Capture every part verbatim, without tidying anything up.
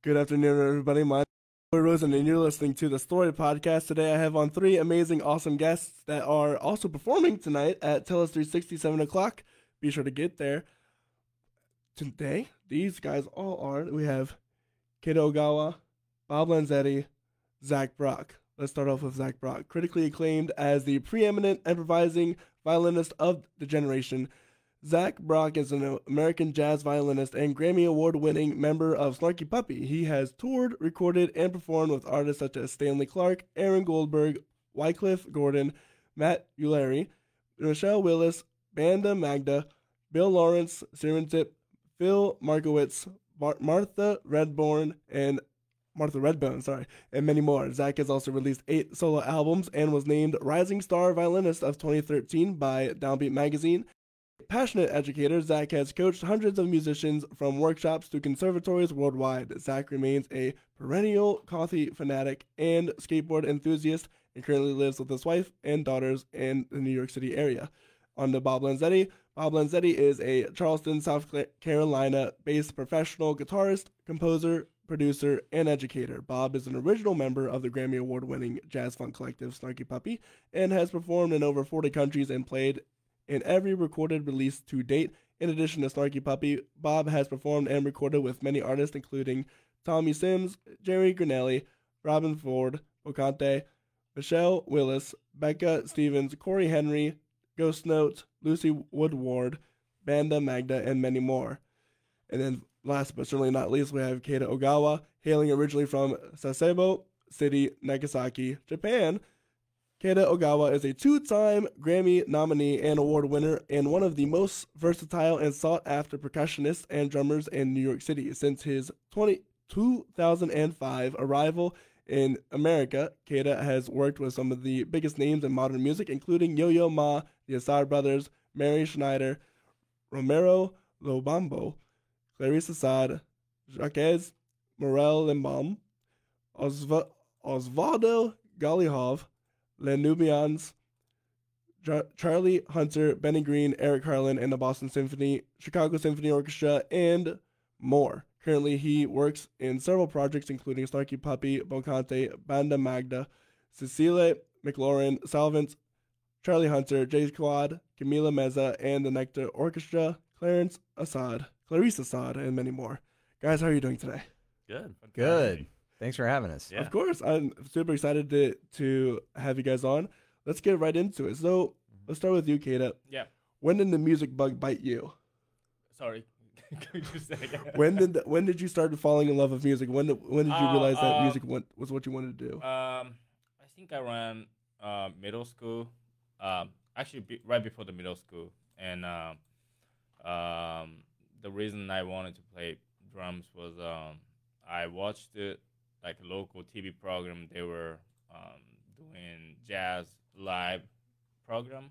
Good afternoon, everybody. My name is Roy Rosen, and you're listening to the Story Podcast. Today I have on three amazing, awesome guests that are also performing tonight at Telus three sixty, seven o'clock. Be sure to get there. Today, these guys all are. We have Keita Ogawa, Bob Lanzetti, Zach Brock. Let's start off with Zach Brock, critically acclaimed as the preeminent improvising violinist of the generation. Zach Brock is an American jazz violinist and Grammy Award-winning member of Snarky Puppy. He has toured, recorded, and performed with artists such as Stanley Clarke, Aaron Goldberg, Wycliffe Gordon, Matt Ulery, Michelle Willis, Banda Magda, Bill Laurance, Sirintip, Phil Markowitz, Bar- Martha Redbourne, and Martha Redbone, sorry, and many more. Zach has also released eight solo albums and was named Rising Star Violinist of twenty thirteen by Downbeat Magazine. Passionate educator, Zach has coached hundreds of musicians from workshops to conservatories worldwide. Zach remains a perennial coffee fanatic and skateboard enthusiast and currently lives with his wife and daughters in the New York City area. On to Bob Lanzetti. Bob Lanzetti is a Charleston, South Carolina-based professional guitarist, composer, producer, and educator. Bob is an original member of the Grammy Award-winning jazz funk collective Snarky Puppy and has performed in over forty countries and played in every recorded release to date. In addition to Snarky Puppy, Bob has performed and recorded with many artists including Tommy Sims, Jerry Grinnelli, Robin Ford, Bocante, Michelle Willis, Becca Stevens, Corey Henry, Ghost Notes, Lucy Woodward, Banda Magda, and many more. And then last but certainly not least, we have Keita Ogawa. Hailing originally from Sasebo City, Nagasaki, Japan, Keita Ogawa is a two-time Grammy nominee and award winner and one of the most versatile and sought-after percussionists and drummers in New York City. Since his twenty, two thousand five arrival in America, Keita has worked with some of the biggest names in modern music, including Yo-Yo Ma, the Assad Brothers, Mary Schneider, Romero Lobambo, Clarice Assad, Jacques Morel Limbom, Osva- Osvaldo Golijov, Les Nubians, J- Charlie Hunter, Benny Green, Eric Harlan, and the Boston Symphony, Chicago Symphony Orchestra, and more. Currently, he works in several projects, including Snarky Puppy, Bocante, Banda Magda, Cecile McLaurin, Salvant, Charlie Hunter, JSquad, Camila Meza, and the Nectar Orchestra, Clarence Assad, Clarice Assad, and many more. Guys, how are you doing today? Good. Good. Thanks for having us. Yeah. Of course. I'm super excited to, to have you guys on. Let's get right into it. So let's start with you, Keita. Yeah. When did the music bug bite you? Sorry. Can we just say that? When did the, when did you start falling in love with music? When did, when did you uh, realize that uh, music went, was what you wanted to do? Um, I think I ran uh, middle school, um, actually be, right before the middle school. And um, um, the reason I wanted to play drums was um, I watched it. Like a local T V program, they were um, doing jazz live program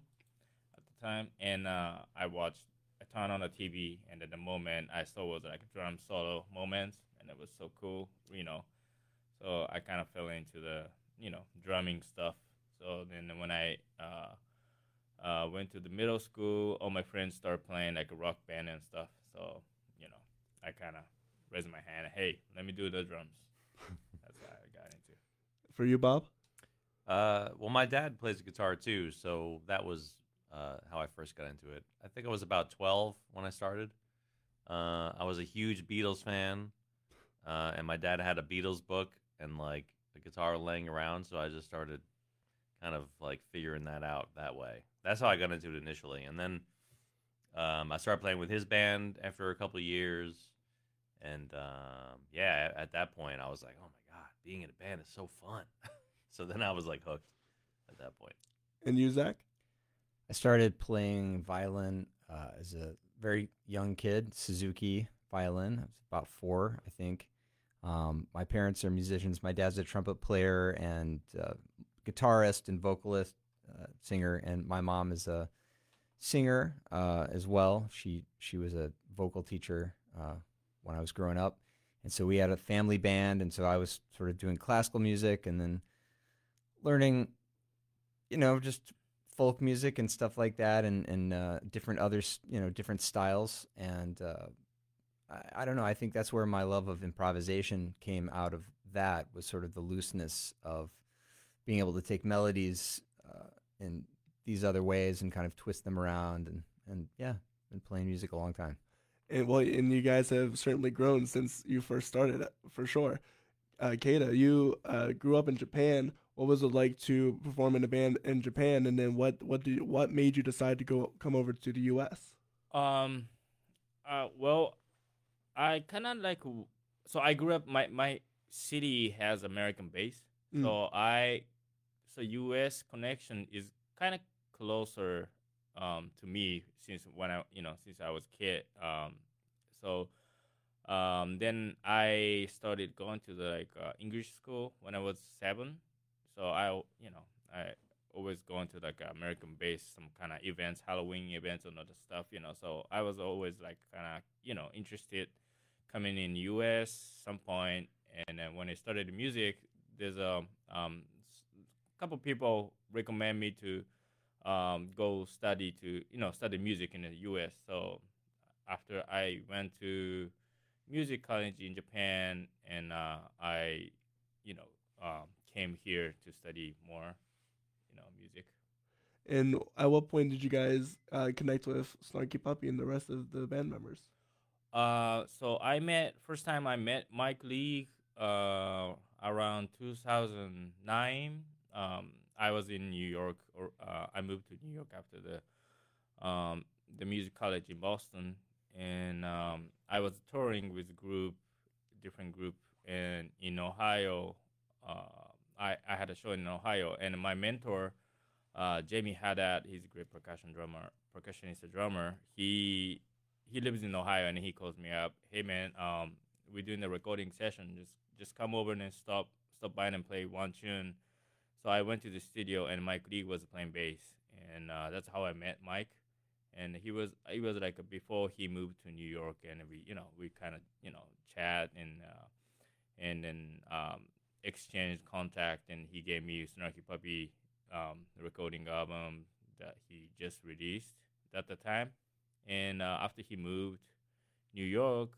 at the time, and uh, I watched. I turned on the T V, and at the moment I saw was like a drum solo moments, and it was so cool, you know. So I kind of fell into the you know drumming stuff. So then when I uh, uh, went to the middle school, all my friends started playing like a rock band and stuff. So you know, I kind of raised my hand. Hey, let me do the drums. That's what I got into. For you, Bob? Uh, well, my dad plays guitar too, so that was uh, how I first got into it. I think I was about twelve when I started. Uh, I was a huge Beatles fan, uh, and my dad had a Beatles book and like a guitar laying around, so I just started kind of like figuring that out that way. That's how I got into it initially, and then um, I started playing with his band after a couple of years. And, um, yeah, at that point, I was like, oh, my God, being in a band is so fun. So then I was, like, hooked at that point. And you, Zach? I started playing violin uh, as a very young kid, Suzuki violin. I was about four, I think. Um, my parents are musicians. My dad's a trumpet player and uh, guitarist and vocalist, uh, singer. And my mom is a singer uh, as well. She, she was a vocal teacher uh when I was growing up, and so we had a family band, and so I was sort of doing classical music and then learning, you know, just folk music and stuff like that, and, and uh, different others, you know, different styles, and uh, I, I don't know. I think that's where my love of improvisation came out of that, was sort of the looseness of being able to take melodies uh, in these other ways and kind of twist them around. And, and yeah, been playing music a long time. And well, and you guys have certainly grown since you first started, for sure. Uh, Keita, you uh, grew up in Japan. What was it like to perform in a band in Japan? And then what what do you, what made you decide to go come over to the U S? Um, uh, well, I kind of like so I grew up. My my city has American base, mm. so I so U S connection is kind of closer. Um, to me, since when I, you know, since I was a kid, um, so um, then I started going to the like uh, English school when I was seven. So I, you know, I always going to like American-based some kind of events, Halloween events and other stuff, you know. So I was always like kind of, you know, interested coming in U S some point. And then when I started music, there's a um, couple people recommend me to. Um, go study to you know study music in the U S. So after I went to music college in Japan, and uh, I you know um, came here to study more you know music. And at what point did you guys uh, connect with Snarky Puppy and the rest of the band members? Uh, so I met first time I met Mike Lee uh, around two thousand nine. Um, I was in New York, or uh, I moved to New York after the um, the music college in Boston, and um, I was touring with a group, different group, and in Ohio, uh, I I had a show in Ohio, and my mentor, uh, Jamie Haddad, he's a great percussion drummer, percussionist and drummer. He he lives in Ohio, and he calls me up. Hey man, um, we're doing the recording session. Just just come over and stop stop by and play one tune. So I went to the studio, and Mike Lee was playing bass, and uh, that's how I met Mike. And he was he was like a, before he moved to New York, and we you know we kind of you know chat and uh, and then um, exchanged contact. And he gave me Snarky Puppy, um, the recording album that he just released at the time. And uh, after he moved to New York,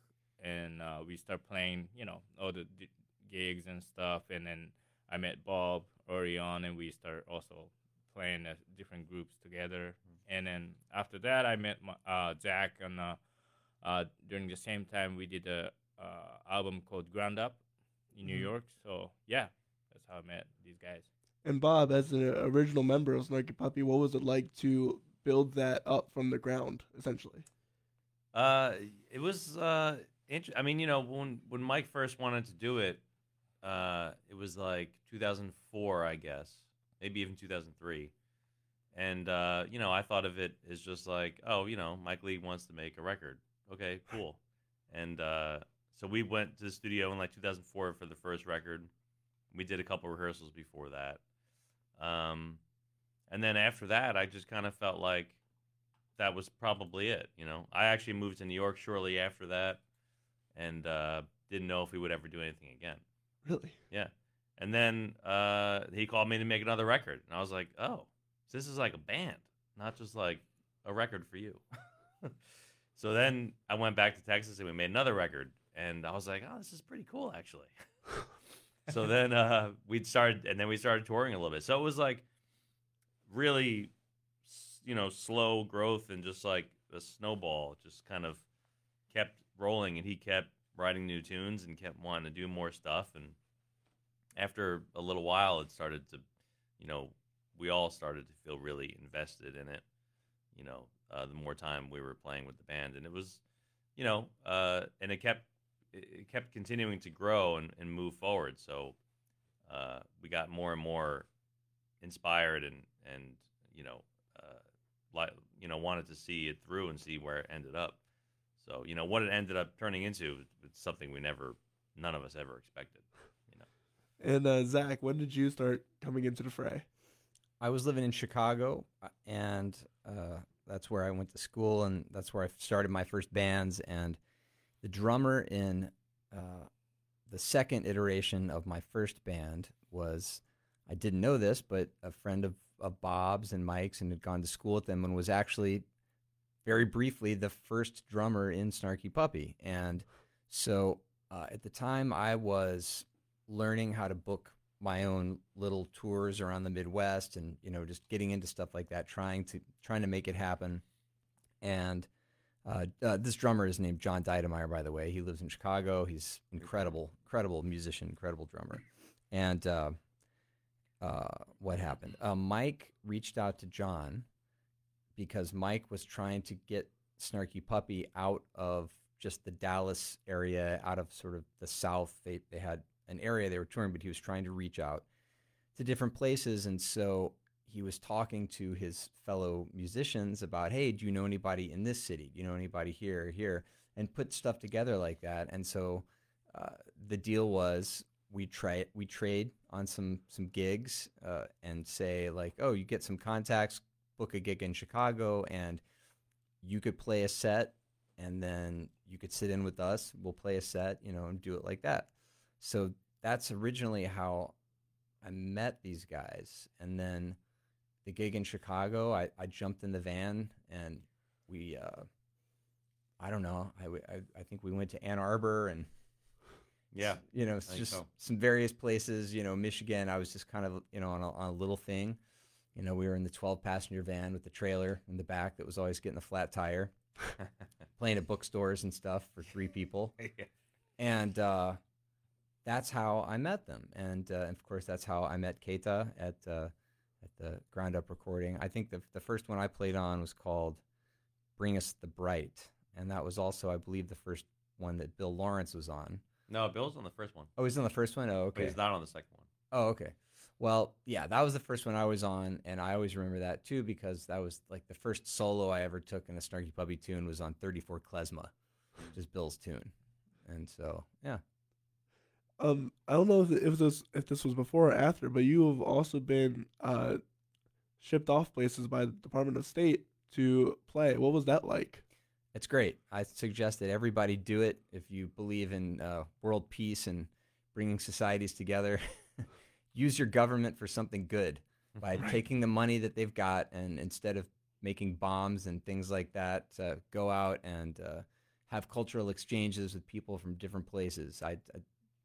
and uh, we start playing you know all the d- gigs and stuff, and then I met Bob early on, and we start also playing uh, different groups together. Mm-hmm. And then after that, I met my, uh, Zach, and uh, uh, during the same time, we did a uh, album called Ground Up in mm-hmm. New York. So yeah, that's how I met these guys. And Bob, as an original member of Snarky Puppy, what was it like to build that up from the ground, essentially? Uh, it was, uh, int- I mean, you know, when when Mike first wanted to do it, Uh, it was like two thousand four, I guess, maybe even two thousand three. And, uh, you know, I thought of it as just like, oh, you know, Mike Lee wants to make a record. Okay, cool. And uh, so we went to the studio in like two thousand four for the first record. We did a couple rehearsals before that. Um, and then after that, I just kind of felt like that was probably it, you know. I actually moved to New York shortly after that, and uh, didn't know if we would ever do anything again. Really? Yeah. And then uh, he called me to make another record. And I was like, oh, so this is like a band, not just like a record for you. So then I went back to Texas and we made another record. And I was like, oh, this is pretty cool, actually. So then uh, we started, and then we started touring a little bit. So it was like really, you know, slow growth, and just like a snowball just kind of kept rolling. And he kept writing new tunes and kept wanting to do more stuff. And after a little while, it started to, you know, we all started to feel really invested in it, you know, uh, the more time we were playing with the band. And it was, you know, uh, and it kept it kept continuing to grow and, and move forward. So uh, we got more and more inspired and, and you know, uh, like, you know, wanted to see it through and see where it ended up. So, you know, what it ended up turning into, it's something we never, none of us ever expected, you know. And uh, Zach, when did you start coming into the fray? I was living in Chicago, and uh, that's where I went to school, and that's where I started my first bands. And the drummer in uh, the second iteration of my first band was, I didn't know this, but a friend of, of Bob's and Mike's, and had gone to school with them, and was actually very briefly the first drummer in Snarky Puppy. And so uh, at the time I was learning how to book my own little tours around the Midwest and, you know, just getting into stuff like that, trying to trying to make it happen. And uh, uh, this drummer is named John Dietemeyer, by the way. He lives in Chicago. He's incredible, incredible musician, incredible drummer. And uh, uh, what happened? Uh, Mike reached out to John because Mike was trying to get Snarky Puppy out of just the Dallas area, out of sort of the South. They, they had an area they were touring, but he was trying to reach out to different places. And so he was talking to his fellow musicians about, hey, do you know anybody in this city? Do you know anybody here or here? And put stuff together like that. And so uh, the deal was we try we trade on some, some gigs uh, and say like, oh, you get some contacts, book a gig in Chicago, and you could play a set, and then you could sit in with us. We'll play a set, you know, and do it like that. So that's originally how I met these guys. And then the gig in Chicago, I, I jumped in the van and we, uh, I don't know, I, I, I think we went to Ann Arbor and, yeah, you know, just so. some various places, you know, Michigan. I was just kind of, you know, on a, on a little thing. You know, we were in the twelve passenger van with the trailer in the back that was always getting a flat tire, playing at bookstores and stuff for three people. Yeah. And uh, that's how I met them. And, uh, and of course, that's how I met Keita at uh, at the Ground Up recording. I think the, the first one I played on was called Bring Us the Bright. And that was also, I believe, the first one that Bill Laurance was on. No, Bill's on the first one. Oh, he's on the first one? Oh, okay. But he's not on the second one. Oh, okay. Well, yeah, that was the first one I was on, and I always remember that, too, because that was, like, the first solo I ever took in a Snarky Puppy tune was on thirty-four Klezma, which is Bill's tune. And so, yeah. Um, I don't know if, if, this, if this was before or after, but you have also been uh, shipped off places by the Department of State to play. What was that like? It's great. I suggest that everybody do it if you believe in uh, world peace and bringing societies together. Use your government for something good by right. taking the money that they've got, and instead of making bombs and things like that, uh, go out and uh, have cultural exchanges with people from different places. I, I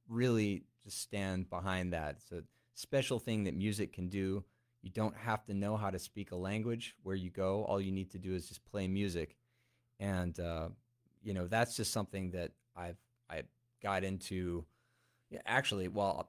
really just stand behind that. It's a special thing that music can do. You don't have to know how to speak a language where you go. All you need to do is just play music. And, uh, you know, that's just something that I've I got into. Yeah, actually, well...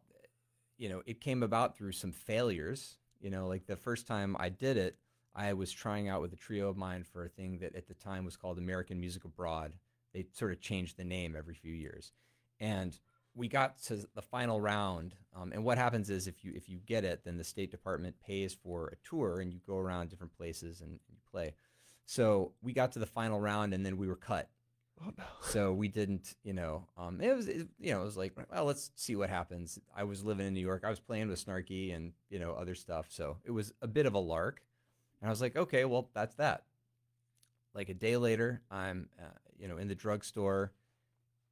you know, it came about through some failures. You know, like the first time I did it, I was trying out with a trio of mine for a thing that at the time was called American Music Abroad. They sort of changed the name every few years. And we got to the final round. Um, and what happens is if you if you get it, then the State Department pays for a tour and you go around different places and you play. So we got to the final round and then we were cut. Oh, no. So we didn't, you know, um, it was, it, you know, it was like, well, let's see what happens. I was living in New York. I was playing with Snarky and, you know, other stuff. So it was a bit of a lark. And I was like, okay, well, that's that. Like a day later, I'm, uh, you know, in the drugstore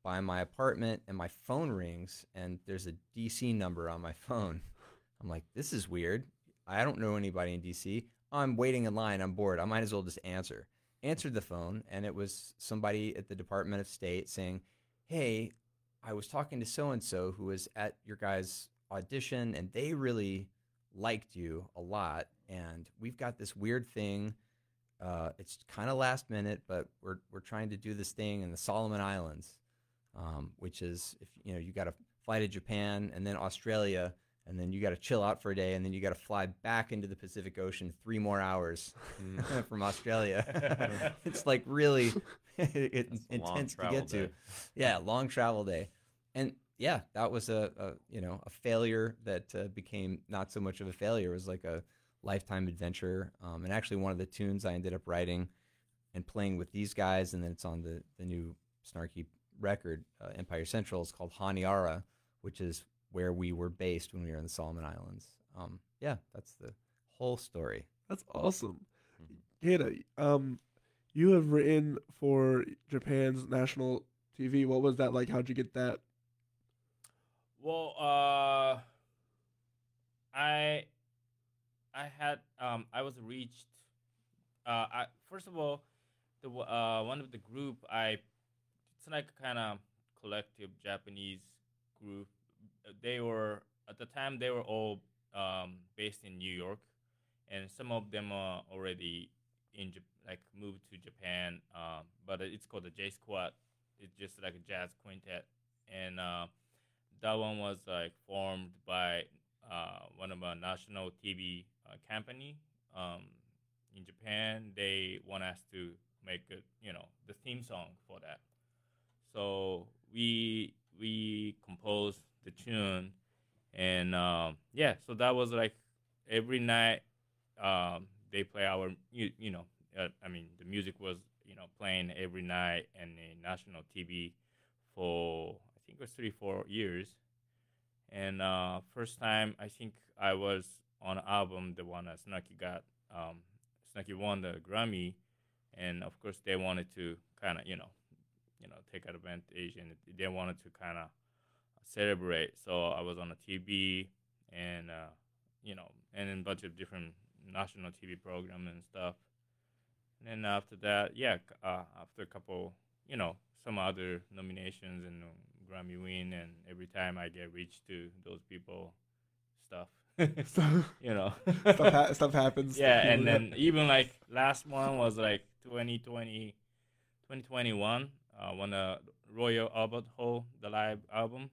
by my apartment and my phone rings and there's a D C number on my phone. I'm like, this is weird. I don't know anybody in D C. I'm waiting in line. I'm bored. I might as well just answer. Answered the phone, and it was somebody at the Department of State saying, hey, I was talking to so-and-so who was at your guys' audition, and they really liked you a lot, and we've got this weird thing. Uh, it's kind of last minute, but we're we're trying to do this thing in the Solomon Islands, um, which is, if you know, you got to fly to Japan and then Australia, and then you got to chill out for a day, and then you got to fly back into the Pacific Ocean three more hours mm. from Australia. It's like really it's intense to get day. to. Yeah, long travel day. And yeah, that was a, a you know a failure that uh, became not so much of a failure. It was like a lifetime adventure. Um, and actually, one of the tunes I ended up writing and playing with these guys, and then it's on the, the new Snarky record, uh, Empire Central, is called Haniara, which is where we were based when we were in the Solomon Islands. Um, yeah, that's the whole story. That's awesome. Keita, mm-hmm. um, you have written for Japan's national T V. What was that like? How'd you get that? Well, uh, I I had, um, I was reached, uh, I, first of all, the uh, one of the group I, it's like a kind of collective Japanese group. They were, at the time, they were all um, based in New York, and some of them are already in Jap- like moved to Japan. Uh, but it's called the JSquad. It's just like a jazz quintet, and uh, that one was like formed by uh, one of our national T V uh, company um, in Japan. They want us to make a, you know, the theme song for that. So we we composed the tune, and um, yeah, so that was like every night um, they play our, you, you know, uh, I mean, the music was, you know, playing every night and in national T V for, I think it was three, four years. And uh, first time, I think I was on an album, the one that Snarky got, um, Snarky won the Grammy, and of course they wanted to kind of, you know, you know, take advantage, and they wanted to kind of celebrate. So I was on a T V, and uh, you know, and in a bunch of different national T V programs and stuff. And then after that, yeah, uh, after a couple, you know, some other nominations and Grammy win, and every time I get reached to those people, stuff, you know, stuff, ha- stuff happens. Yeah, and then that. Even like last one was like twenty twenty twenty twenty-one uh, when the Royal Albert Hall, the live album,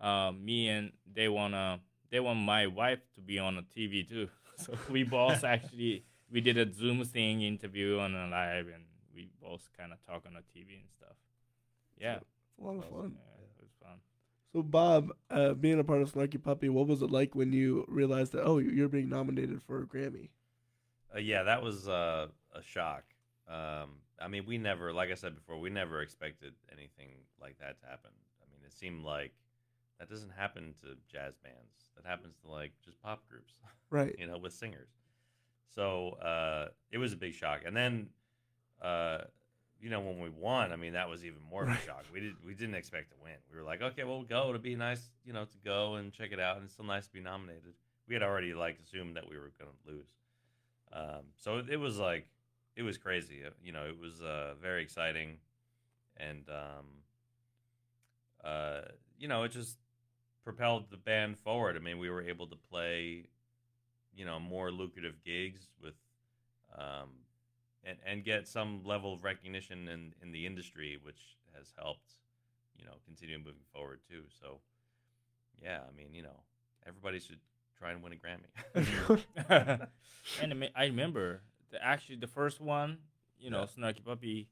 uh, me and they wanna, they want my wife to be on the T V too. So we both actually, we did a Zoom thing, interview on a live, and we both kind of talk on the T V and stuff. Yeah. It's a lot of fun. Yeah, it was fun. So Bob, uh, being a part of Snarky Puppy, what was it like when you realized that, oh, you're being nominated for a Grammy? Uh, yeah, that was uh, a shock. Um, I mean, we never, like I said before, we never expected anything like that to happen. I mean, it seemed like that doesn't happen to jazz bands. That happens to, like, just pop groups. Right. You know, with singers. So uh, it was a big shock. And then, uh, you know, when we won, I mean, that was even more of a shock. We didn't we didn't expect to win. We were like, okay, well, we'll go. It'll be nice, you know, to go and check it out. And it's still nice to be nominated. We had already, like, assumed that we were going to lose. Um, so it was, like, it was crazy. You know, it was uh, very exciting. And, um, uh, you know, it just propelled the band forward. I mean, we were able to play, you know, more lucrative gigs with, um, and and get some level of recognition in, in the industry, which has helped, you know, continue moving forward too. So, yeah, I mean, you know, everybody should try and win a Grammy. And I remember the, actually the first one, you know, yeah. Snarky Puppy,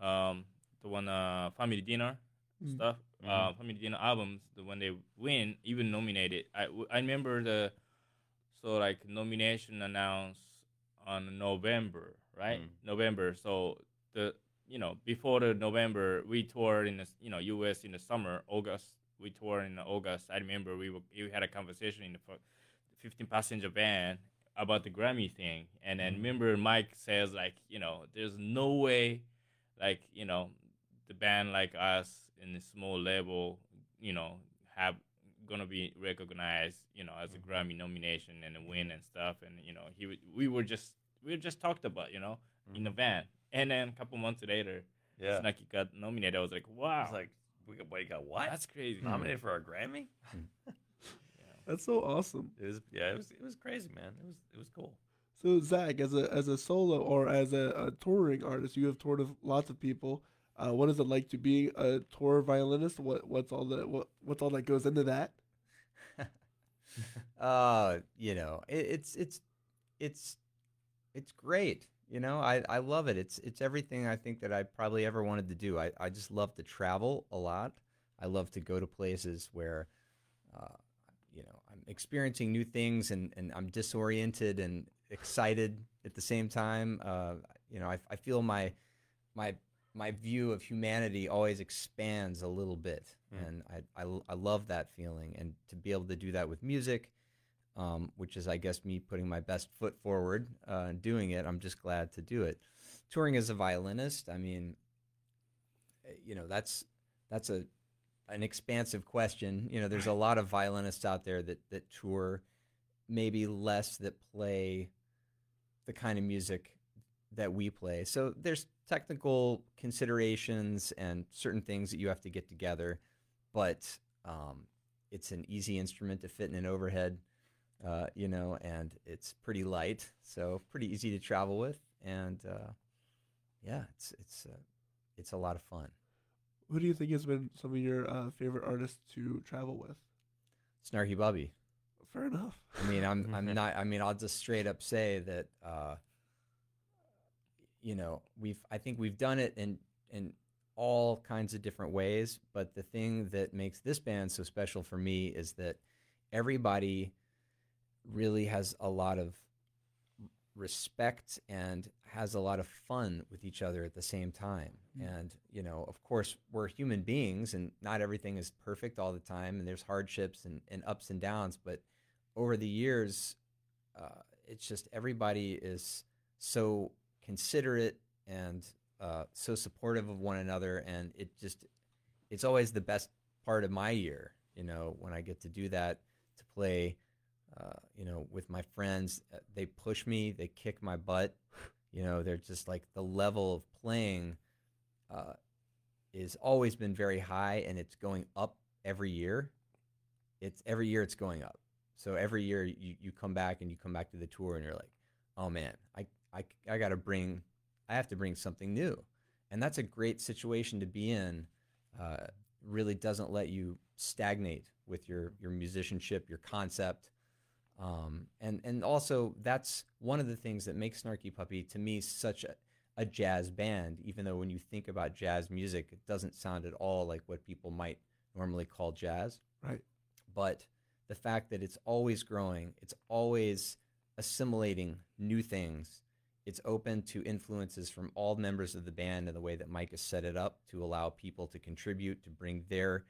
um, the one uh, Family Dinner mm. stuff, mm-hmm. uh, Family Dinner albums. The when they win, even nominated. I I remember the. So, like, nomination announced on November, right? Mm. November. So, the you know, before the November, we toured in the, you know, U S in the summer, August. We toured in August. I remember we were, we had a conversation in the fifteen-passenger van about the Grammy thing. And then, mm. remember, Mike says, like, you know, there's no way, like, you know, the band like us in a small level, you know, have gonna be recognized, you know, as a Grammy nomination and a win and stuff. And you know, he we were just we were just talked about, you know, mm-hmm. in the van. And then a couple months later, yeah, Snarky got nominated. I was like, wow, it's like we got, we got what? That's crazy. Mm-hmm. Nominated for a Grammy? Yeah. That's so awesome. It was yeah, it was it was crazy, man. It was it was cool. So Zach, as a as a solo or as a, a touring artist, you have toured with lots of people. Uh, what is it like to be a tour violinist? What what's all that what, what's all that goes into that? uh, you know, it, it's it's it's it's great. You know, I, I love it. It's it's everything I think that I probably ever wanted to do. I, I just love to travel a lot. I love to go to places where, uh, you know, I'm experiencing new things and, and I'm disoriented and excited at the same time. Uh, you know, I I feel my my my view of humanity always expands a little bit. Mm. And I, I, I love that feeling. And to be able to do that with music, um, which is, I guess, me putting my best foot forward uh, and doing it, I'm just glad to do it. Touring as a violinist, I mean, you know, that's that's a an expansive question. You know, there's a lot of violinists out there that, that tour, maybe less that play the kind of music that we play. So there's technical considerations and certain things that you have to get together, but um, it's an easy instrument to fit in an overhead, uh, you know, and it's pretty light, so pretty easy to travel with, and uh, yeah, it's it's uh, it's a lot of fun. Who do you think has been some of your uh, favorite artists to travel with? Snarky Puppy. Fair enough. I mean, I'm I'm not. I mean, I'll just straight up say that. Uh, you know, we've. I think we've done it in in all kinds of different ways. But the thing that makes this band so special for me is that everybody really has a lot of respect and has a lot of fun with each other at the same time. Mm-hmm. And, you know, of course, we're human beings and not everything is perfect all the time. And there's hardships and, and ups and downs. But over the years, uh, it's just everybody is so considerate and uh, so supportive of one another. And it just, it's always the best part of my year, you know, when I get to do that, to play. Uh, you know, with my friends, they push me, they kick my butt. You know, they're just like, the level of playing uh, is always been very high, and it's going up every year. It's every year it's going up. So every year you, you come back and you come back to the tour and you're like, oh man, I I I gotta bring, I have to bring something new, and that's a great situation to be in. Uh, really doesn't let you stagnate with your your musicianship, your concept. Um, and, and also that's one of the things that makes Snarky Puppy to me such a, a jazz band, even though when you think about jazz music, it doesn't sound at all like what people might normally call jazz. Right. But the fact that it's always growing, it's always assimilating new things. It's open to influences from all members of the band, and the way that Mike has set it up to allow people to contribute, to bring their,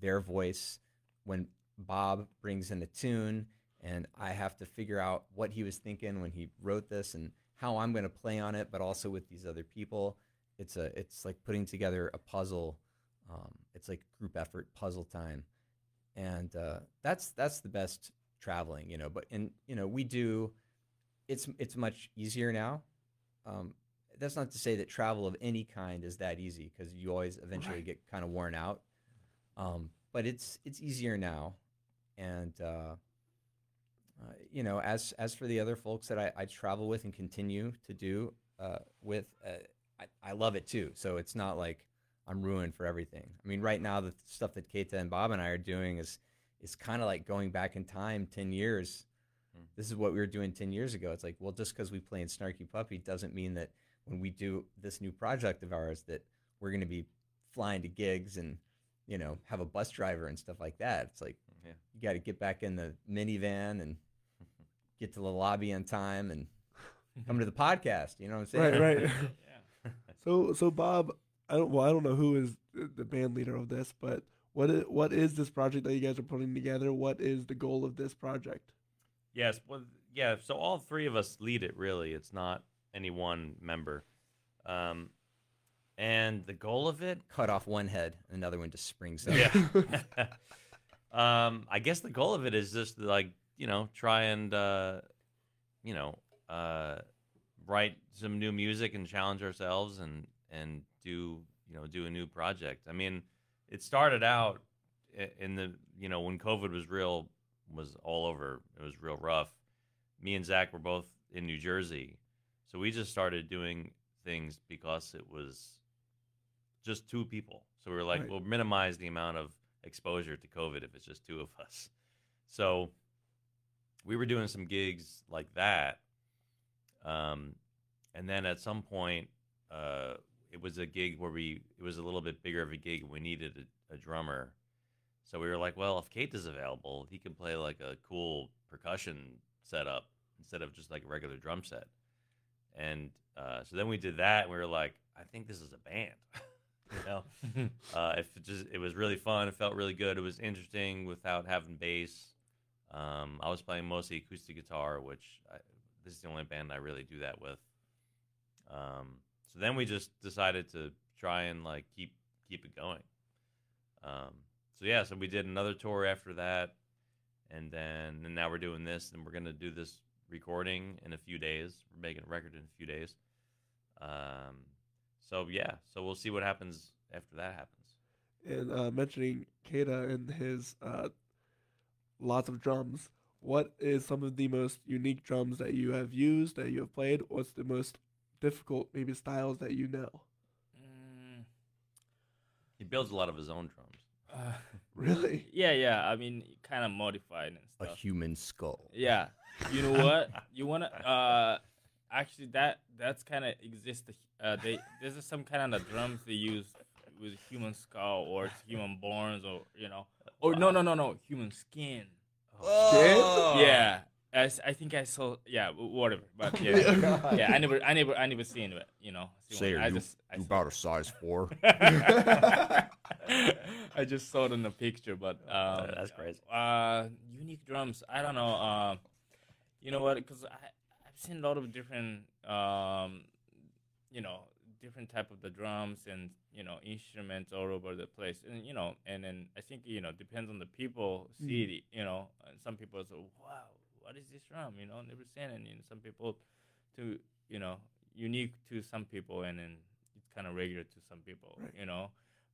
their voice. When Bob brings in a tune, and I have to figure out what he was thinking when he wrote this and how I'm going to play on it, but also with these other people. It's a, it's like putting together a puzzle. Um, it's like group effort, puzzle time. And uh, that's that's the best traveling, you know. But, and, you know, we do, it's it's much easier now. Um, that's not to say that travel of any kind is that easy, because you always eventually right. get kind of worn out. Um, but it's, it's easier now. And... Uh, Uh, you know, as as for the other folks that I, I travel with and continue to do uh, with, uh, I, I love it too. So it's not like I'm ruined for everything. I mean, right now, the stuff that Keita and Bob and I are doing is is kind of like going back in time ten years. Hmm. This is what we were doing ten years ago. It's like, well, just because we play in Snarky Puppy doesn't mean that when we do this new project of ours that we're going to be flying to gigs and, you know, have a bus driver and stuff like that. It's like, yeah. you got to get back in the minivan and get to the lobby on time and come to the podcast. You know what I'm saying? Right, right. yeah. So, so Bob, I don't. Well, I don't know who is the band leader of this, but what is, what is this project that you guys are putting together? What is the goal of this project? Yes, well, yeah. So all three of us lead it. Really, it's not any one member. Um, and the goal of it: cut off one head, another one just springs up. Yeah. um, I guess the goal of it is just like, you know, try and, uh, you know, uh, write some new music and challenge ourselves and, and do, you know, do a new project. I mean, it started out in the, you know, when COVID was real, was all over, it was real rough. Me and Zach were both in New Jersey. So we just started doing things because it was just two people. So we were like, right. we'll minimize the amount of exposure to COVID if it's just two of us. So... we were doing some gigs like that, um, and then at some point, uh, it was a gig where we, it was a little bit bigger of a gig, we needed a, a drummer, so we were like, well, if Keita's is available, he can play like a cool percussion setup instead of just like a regular drum set, and uh, so then we did that, and we were like, I think this is a band, you know, uh, if it just, it was really fun, it felt really good, it was interesting without having bass. Um, I was playing mostly acoustic guitar, which I, this is the only band I really do that with. Um, so then we just decided to try and like keep keep it going. Um, so yeah, so we did another tour after that, and then and now we're doing this, and we're gonna do this recording in a few days. We're making a record in a few days, Um, so, yeah. So we'll see what happens after that happens. And uh, mentioning Keita and his uh, lots of drums, what is some of the most unique drums that you have used, that you have played? What's the most difficult, maybe, styles that you know? Mm. He builds a lot of his own drums. Uh, really? Yeah, yeah. I mean, kind of modified and stuff. A human skull. Yeah. You know what? You want to... Uh, actually, that that's kind of exists. Uh, they This is some kind of the drums they use with human skull or human bones or, you know... Or uh, no, no, no, no. Human skin. Oh. Skin? Yeah. I, I think I saw... Yeah, whatever. But yeah. Oh yeah, I never I never, I never, never seen it, you know. Say it. I you, just, I you about a size four. I just saw it in the picture, but... Um, that's crazy. Uh, unique drums. I don't know. Uh, you know what? Because I've seen a lot of different, um, you know, different type of the drums and, you know, instruments all over the place. And, you know, and then I think, you know, depends on the people see it, you know. And some people say, wow, what is this drum? You know, never seen it. And you know, some people to, you know, unique to some people and then it's kind of regular to some people, right. You know.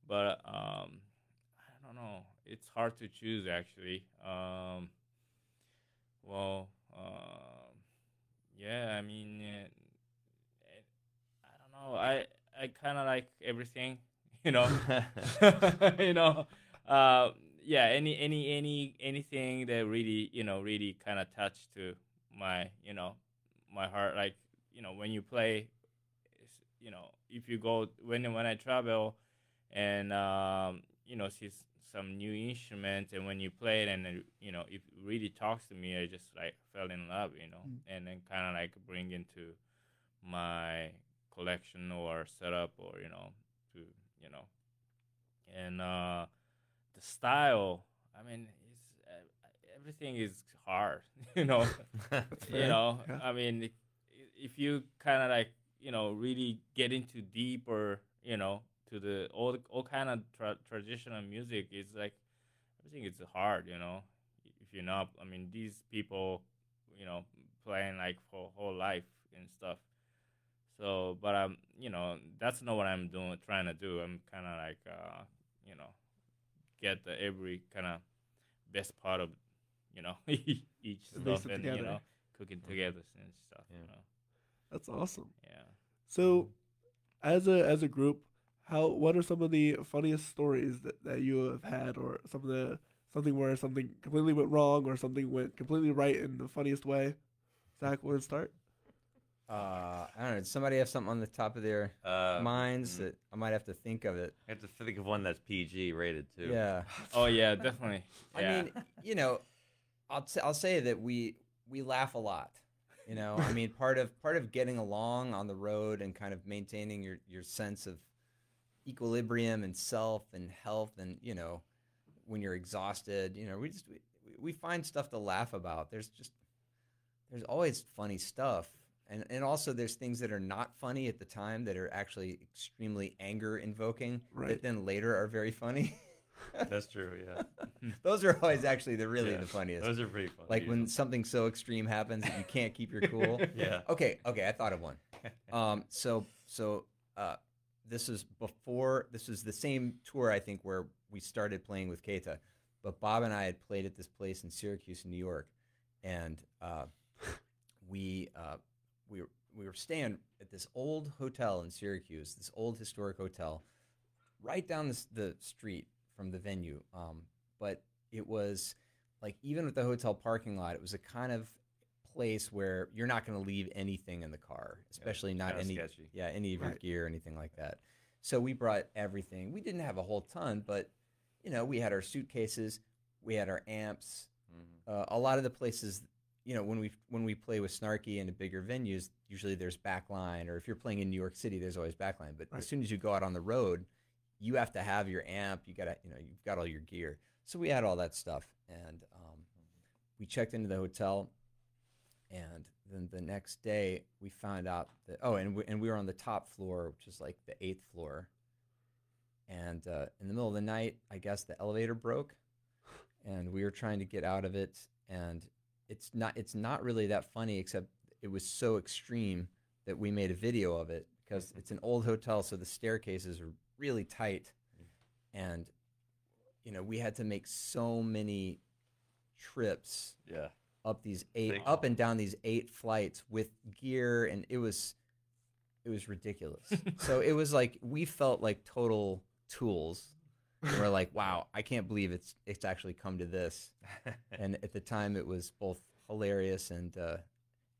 But um, I don't know. It's hard to choose, actually. Um, well, uh, yeah, I mean, it, it, I don't know. I, I kind of like everything, you know. You know, uh, yeah, any any any anything that really, you know, really kind of touched to my, you know, my heart. Like, you know, when you play, you know, if you go when when I travel. And, um, you know, see some new instrument. And when you play it and, it, you know, it really talks to me, I just, like, fell in love, you know. Mm. And then kind of, like, bring into my collection or setup or, you know, to, you know. And uh, the style, I mean, it's, uh, everything is hard, you know. You know, yeah. I mean, if you kind of, like, you know, really get into deep or, you know, to the all all kind of tra- traditional music, it's like everything is hard, you know. If you're not, I mean, these people, you know, playing like for whole life and stuff. So, but I'm, you know, that's not what I'm doing. Trying to do, I'm kind of like, uh, you know, get the every kind of best part of, you know, each stuff and together. You know, cooking together and stuff. Yeah. You know, that's awesome. Yeah. So, as a as a group. How? What are some of the funniest stories that, that you have had, or some of the something where something completely went wrong, or something went completely right in the funniest way? Zach, want to start? Uh, I don't know. Did somebody have something on the top of their uh, minds mm-hmm. that I might have to think of it? I have to think of one that's P G rated too. Yeah. Oh yeah, definitely. Yeah. I mean, you know, I'll t- I'll say that we we laugh a lot. You know, I mean, part of part of getting along on the road and kind of maintaining your, your sense of equilibrium and self and health, and you know, when you're exhausted, you know, we just we, we find stuff to laugh about. There's just there's always funny stuff, and and also there's things that are not funny at the time that are actually extremely anger invoking, right. That then later are very funny. That's true, yeah. Those are always actually the really yeah, the funniest. Those are pretty funny. Like yeah. When something so extreme happens that you can't keep your cool. Yeah. Okay. Okay. I thought of one. Um. So so uh. This is before, this is the same tour, I think, where we started playing with Keita. But Bob and I had played at this place in Syracuse, New York. And uh, we uh, we, were, we were staying at this old hotel in Syracuse, this old historic hotel, right down the, the street from the venue. Um, but it was, like, even with the hotel parking lot, it was a kind of place where you're not going to leave anything in the car, especially yeah, not any sketchy. yeah any of your right. gear or anything like that. So we brought everything. We didn't have a whole ton, but you know, we had our suitcases, we had our amps. Mm-hmm. Uh, a lot of the places, you know, when we when we play with Snarky in the bigger venues, usually there's backline, or if you're playing in New York City, there's always backline. But right. as soon as you go out on the road, you have to have your amp. You gotta, you know, you've got all your gear. So we had all that stuff, and um, we checked into the hotel. And then the next day, we found out that oh, and we, and we were on the top floor, which is like the eighth floor. And uh, in the middle of the night, I guess the elevator broke, and we were trying to get out of it. And it's not it's not really that funny, except it was so extreme that we made a video of it. because it's an old hotel, so the staircases are really tight. And, you know, we had to make so many trips yeah. up these eight, Big up and down these eight flights with gear, and it was it was ridiculous. So it was like we felt like total tools. And we're like, wow, I can't believe it's it's actually come to this. And at the time, it was both hilarious and uh,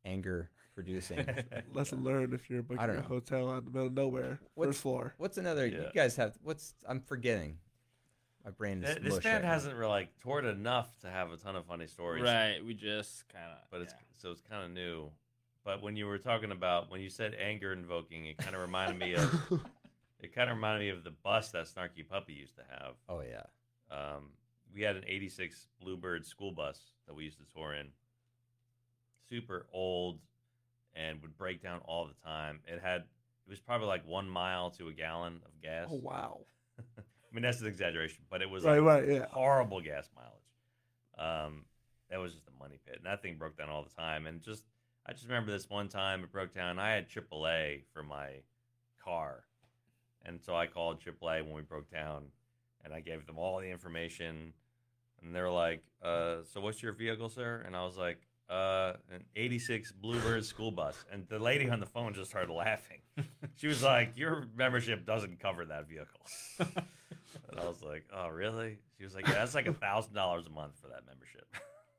anger producing. Lesson learned if you're booking a hotel out in the middle of nowhere, what's, first floor. What's another? Yeah. You guys have what's? I'm forgetting. My brain is. Th- this band right hasn't really like toured enough to have a ton of funny stories, right? We just kind of. But yeah. it's so it's kind of new. But when you were talking about when you said anger invoking, it kind of reminded me of. It kind of reminded me of the bus that Snarky Puppy used to have. Oh, yeah. Um, we had an eighty-six Bluebird school bus that we used to tour in. Super old and would break down all the time. It had it was probably like one mile to a gallon of gas. Oh, wow. I mean, that's an exaggeration, but it was right, like right, yeah. horrible gas mileage. Um, that was just a money pit. And that thing broke down all the time. And just I just remember this one time it broke down. I had triple A for my car. And so I called triple A when we broke down, and I gave them all the information. And they were like, uh, so what's your vehicle, sir? And I was like, uh, an eighty-six Bluebird school bus. And the lady on the phone just started laughing. She was like, your membership doesn't cover that vehicle. And I was like, oh, really? She was like, yeah, that's like one thousand dollars a month for that membership.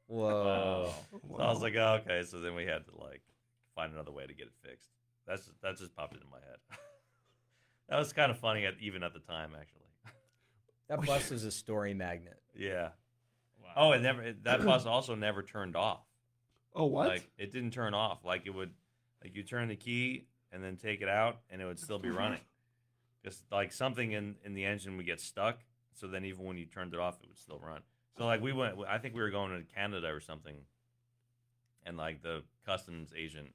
Whoa. So Whoa. I was like, oh, okay. So then we had to, like, find another way to get it fixed. That's just, that just popped into my head. That was kind of funny, at, even at the time, actually. That bus was a story magnet. Yeah. Wow. Oh, it never. It, that bus also never turned off. Oh, what? Like it didn't turn off. Like it would, like you turn the key and then take it out, and it would still be running. Just like something in, in the engine would get stuck. So then, even when you turned it off, it would still run. So like we went. I think we were going to Canada or something, and like the customs agent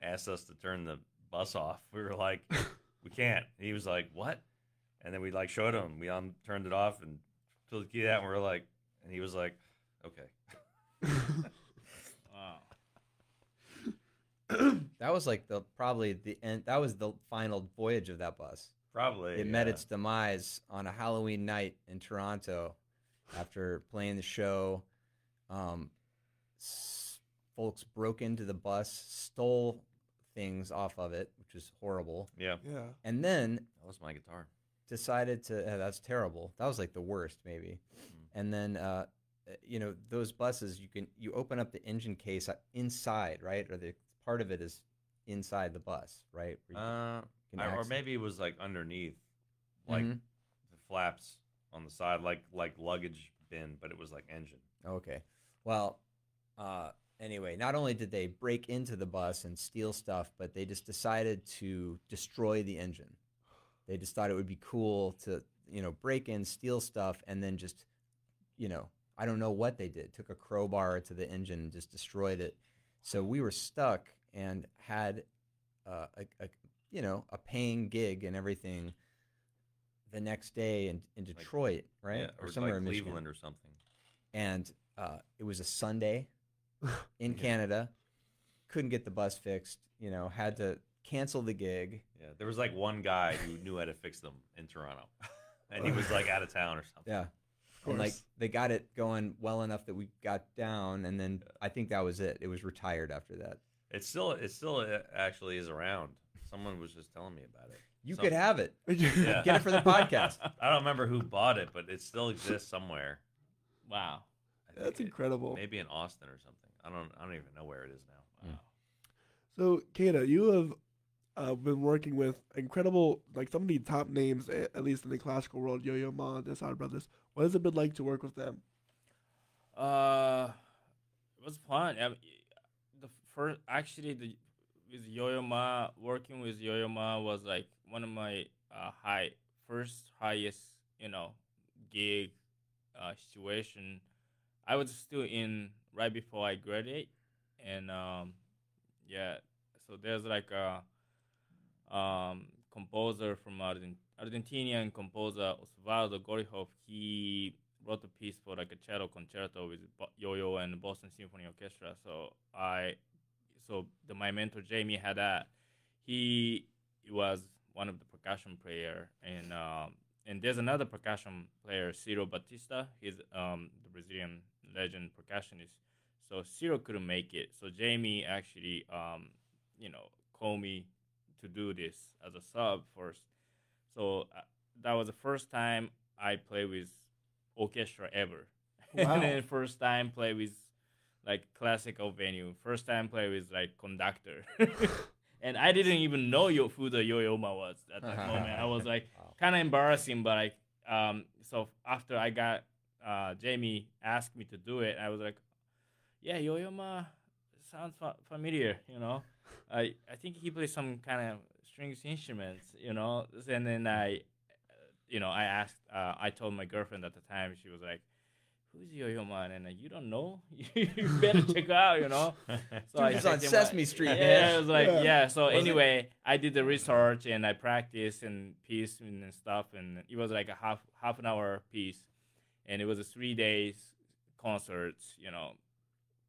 asked us to turn the bus off. We were like. We can't. And he was like, what? And then we like showed him. We um, turned it off and pulled the key out, and we were like, and he was like, okay. Wow. That was like the probably the end. That was the final voyage of that bus. Probably. It yeah. met its demise on a Halloween night in Toronto after playing the show. Um, s- folks broke into the bus, stole things off of it, which is horrible. Yeah. Yeah. And then that was my guitar. Decided to oh, that's terrible. That was like the worst maybe. Mm-hmm. And then uh you know, those buses you can you open up the engine case inside, right? Or the part of it is inside the bus, right? You uh can I, or maybe it was like underneath like mm-hmm. the flaps on the side like like luggage bin, but it was like engine. Okay. Well, uh anyway, not only did they break into the bus and steal stuff, but they just decided to destroy the engine. They just thought it would be cool to, you know, break in, steal stuff, and then just, you know, I don't know what they did. Took a crowbar to the engine and just destroyed it. So we were stuck and had, uh, a, a you know, a paying gig and everything the next day in, in Detroit, like, right? Yeah, or, or somewhere like in Michigan. Cleveland or something. And uh, it was a Sunday. In Canada, couldn't get the bus fixed, you know, had to cancel the gig. Yeah, there was like one guy who knew how to fix them in Toronto, and he was like out of town or something. Yeah, and like they got it going well enough that we got down, and then yeah. I think that was it. It was retired after that. It's still, it still actually is around. Someone was just telling me about it. You Some, could have it. Yeah. Get it for the podcast. I don't remember who bought it, but it still exists somewhere. Wow. That's it, incredible. Maybe in Austin or something. I don't. I don't even know where it is now. Wow. So, Keita, you have uh, been working with incredible, like some of the top names, at least in the classical world, Yo-Yo Ma and the Assad Brothers. What has it been like to work with them? Uh, it was fun. I mean, the first, actually, the with Yo-Yo Ma, working with Yo-Yo Ma was like one of my uh, high first highest, you know, gig uh, situation. I was still in right before I graduate, and um, yeah, so there's like a um, composer from Argent- Argentinian composer Osvaldo Golijov. He wrote a piece for like a cello concerto with Yo-Yo and Boston Symphony Orchestra. So I, so the, my mentor Jamie Haddad, he he was one of the percussion player. And um, and there's another percussion player, Ciro Batista. He's um, the Brazilian legend percussionist. So Ciro couldn't make it. So Jamie actually, um, you know, called me to do this as a sub first. So uh, that was the first time I played with orchestra ever. Wow. And then first time play with, like, classical venue. First time play with, like, conductor. And I didn't even know yo- who the Yo-Yo Ma was at that moment. I was, like, wow. kind of embarrassing. But, like, um, so after I got uh, Jamie asked me to do it, I was like, yeah, Yo-Yo Ma sounds fa- familiar, you know. I I think he plays some kind of strings instruments, you know. And then I, you know, I asked, uh, I told my girlfriend at the time, she was like, who's Yo-Yo Ma? And uh, you don't know? You better check her out, you know? So Dude, he's on Sesame Street, man. Yeah, I was like, yeah. yeah. So was anyway, it? I did the research and I practiced and piece and stuff. And it was like a half half an hour piece. And it was a three days concert, you know.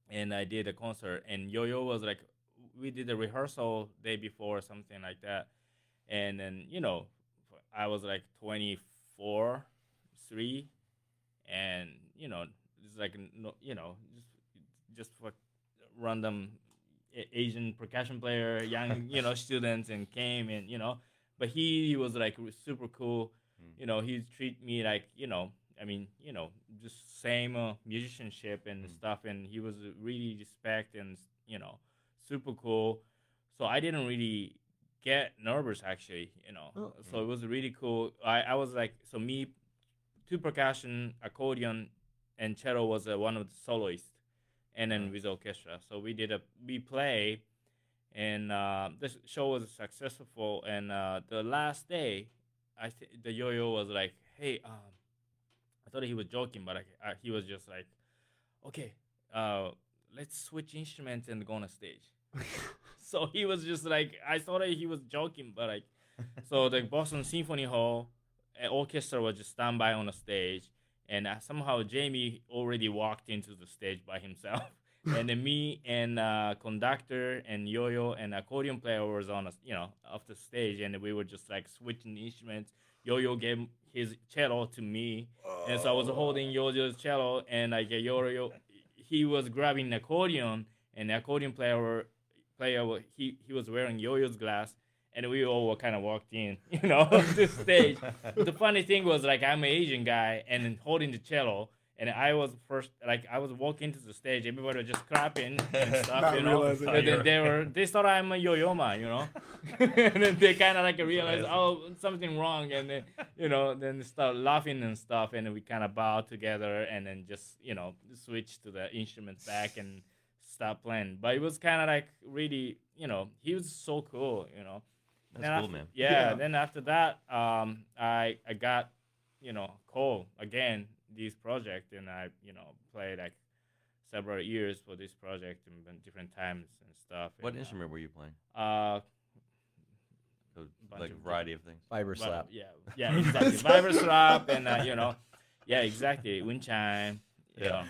And I did a concert. And Yo-Yo was like, we did a rehearsal day before, something like that. And then, you know, I was like twenty-four, three And, you know, it's like, you know, just, just for random Asian percussion player, young, you know, students, and came and, you know. But he, he was, like, super cool. Mm. You know, he treated me like, you know, I mean, you know, just same uh, musicianship and mm. stuff. And he was really respect and, you know, super cool. So I didn't really get nervous, actually, you know. Oh. So it was really cool. I, I was, like, so me... Two percussion, accordion, and cello was uh, one of the soloists, and then with orchestra. So we did a we play, and uh, the show was successful. And uh, the last day, I th- the Yo-Yo was like, "Hey, um, I thought he was joking, but I, I, he was just like, okay, uh, let's switch instruments and go on a stage." So he was just like, I thought he was joking, but like, so the Boston Symphony Hall. An orchestra was just standby on the stage, and uh, somehow Jamie already walked into the stage by himself. And then me and uh, conductor and Yo-Yo and accordion player was on, a, you know, off the stage, and we were just like switching instruments. Yo-Yo gave his cello to me, oh. and so I was holding Yo-Yo's cello, and like Yo-Yo, he was grabbing an accordion, and the accordion player player he he was wearing Yo-Yo's glass. And we all kind of walked in, you know, to the stage. The funny thing was, like, I'm an Asian guy and holding the cello. And I was first, like, I was walking to the stage. Everybody was just clapping and stuff, Not you know. And then they were, they thought I'm a Yo-Yo Ma, you know. And then they kind of, like, realized, oh, something wrong. And then, you know, then they start laughing and stuff. And then we kind of bowed together and then just, you know, switched to the instruments back and stopped playing. But it was kind of, like, really, you know, he was so cool, you know. That's then cool, after, man. Yeah, yeah. Then after that, um, I I got, you know, called again this project, and I you know played like several years for this project and different times and stuff. What and, instrument uh, were you playing? Uh, so, like a variety of things. Viber slap. Yeah, yeah, exactly. Viber slap, and uh, you know, yeah, exactly. Wind chime. Yeah.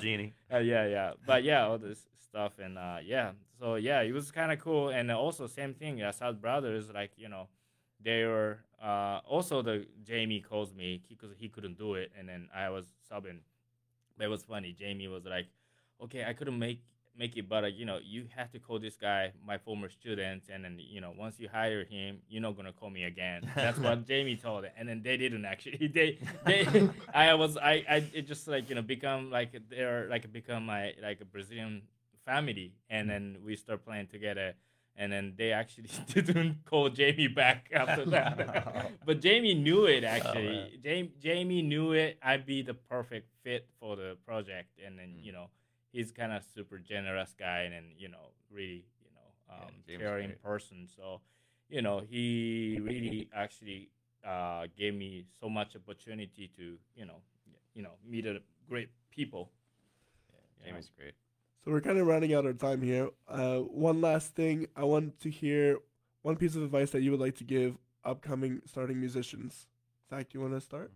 Genie. uh, yeah, yeah, but yeah, all this stuff, and uh, yeah. So, yeah, it was kind of cool. And also, same thing, Assad Brothers, like, you know, they were uh, also the Jamie calls me because he couldn't do it. And then I was subbing. But it was funny. Jamie was like, okay, I couldn't make make it, but, uh, you know, you have to call this guy, my former student. And then, you know, once you hire him, you're not going to call me again. That's what Jamie told it. And then they didn't actually. They, they I was, I, I it just, like, you know, become, like, they're, like, become my, like, a Brazilian family, and then we start playing together, and then they actually didn't call Jamie back after that. But Jamie knew it, actually. Oh, Jamie, Jamie knew it. I'd be the perfect fit for the project, and then mm. you know, he's kind of super generous guy, and then, you know, really, you know, um, yeah, caring person. So, you know, he really actually uh, gave me so much opportunity to, you know, you know, meet a great people. Yeah, Jamie's know? great. So we're kind of running out of time here. Uh, one last thing. I want to hear one piece of advice that you would like to give upcoming starting musicians. Zach, do you want to start?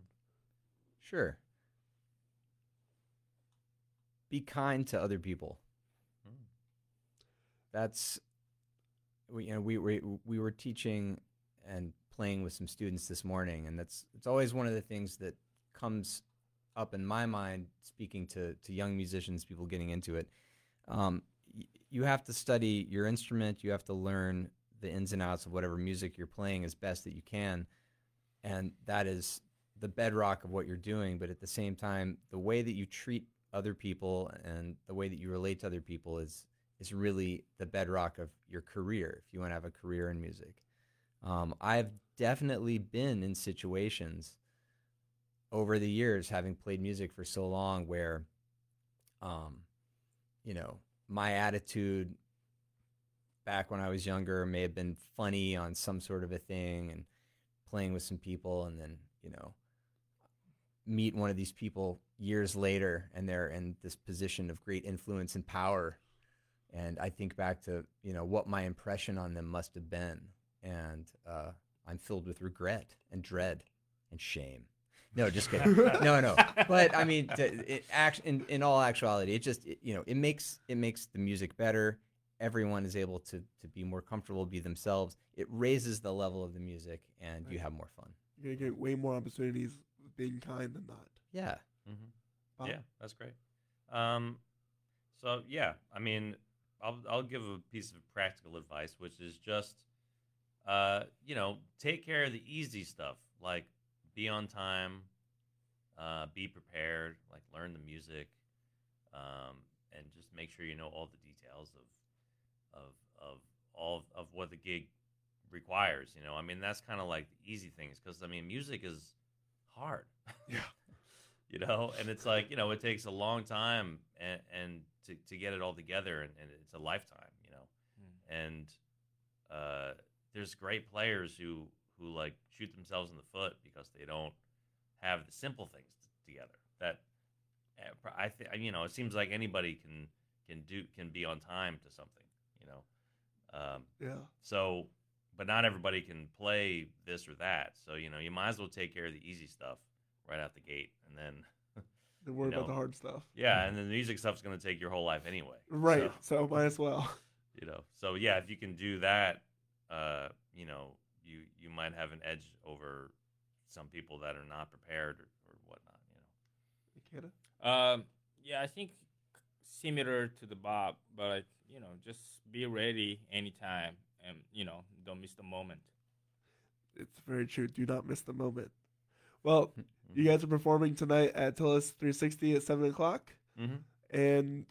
Sure. Be kind to other people. Mm. That's we, you know, we we we were teaching and playing with some students this morning, and that's it's always one of the things that comes up in my mind speaking to to young musicians, people getting into it. Um, y- you have to study your instrument. You have to learn the ins and outs of whatever music you're playing as best that you can, and that is the bedrock of what you're doing. But at the same time, the way that you treat other people and the way that you relate to other people is is really the bedrock of your career if you want to have a career in music. Um, I've definitely been in situations over the years, having played music for so long, where, um, you know, my attitude back when I was younger may have been funny on some sort of a thing and playing with some people, and then, you know, meet one of these people years later and they're in this position of great influence and power. And I think back to, you know, what my impression on them must have been. And uh, I'm filled with regret and dread and shame. No, just kidding. No, no. But I mean, to, it act, in, in all actuality, it just, it, you know, it makes it makes the music better. Everyone is able to to be more comfortable, be themselves. It raises the level of the music, and right. You have more fun. You're going to get way more opportunities being kind than not. Yeah. Mm-hmm. Um, yeah, that's great. Um, so, yeah, I mean, I'll I'll give a piece of practical advice, which is just, uh, you know, take care of the easy stuff, like, be on time, uh, be prepared, like learn the music, um, and just make sure you know all the details of of of all of what the gig requires. You know, I mean, that's kind of like the easy things, because I mean, music is hard. Yeah. You know, and it's like, you know, it takes a long time and, and to, to get it all together, and, and it's a lifetime. You know, mm. and uh, there's great players who. who like shoot themselves in the foot because they don't have the simple things t- together. That I think, you know, it seems like anybody can can do can be on time to something, you know. Um, yeah. So, but not everybody can play this or that. So, you know, you might as well take care of the easy stuff right out the gate, and then then worry you know, about the hard stuff. Yeah, and then the music stuff's going to take your whole life anyway. Right. So, so might as well. You know. So yeah, if you can do that, uh, you know. You, you might have an edge over some people that are not prepared or, or whatnot, you know. Um, yeah, I think similar to the Bob, but like, you know, just be ready anytime, and you know, don't miss the moment. It's very true. Do not miss the moment. Well, mm-hmm. You guys are performing tonight at Telus three sixty at seven o'clock, mm-hmm. and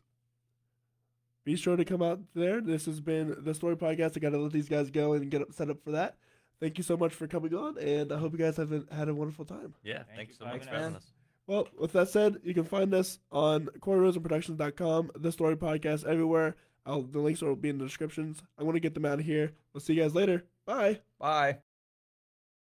be sure to come out there. This has been the Story Podcast. I gotta let these guys go and get up, set up for that. Thank you so much for coming on, and I hope you guys have had a wonderful time. Yeah, thanks so much for having us. Well, with that said, you can find us on Corey Rosen Productions dot com, The Story Podcast, everywhere. I'll, the links will be in the descriptions. I want to get them out of here. We'll see you guys later. Bye. Bye.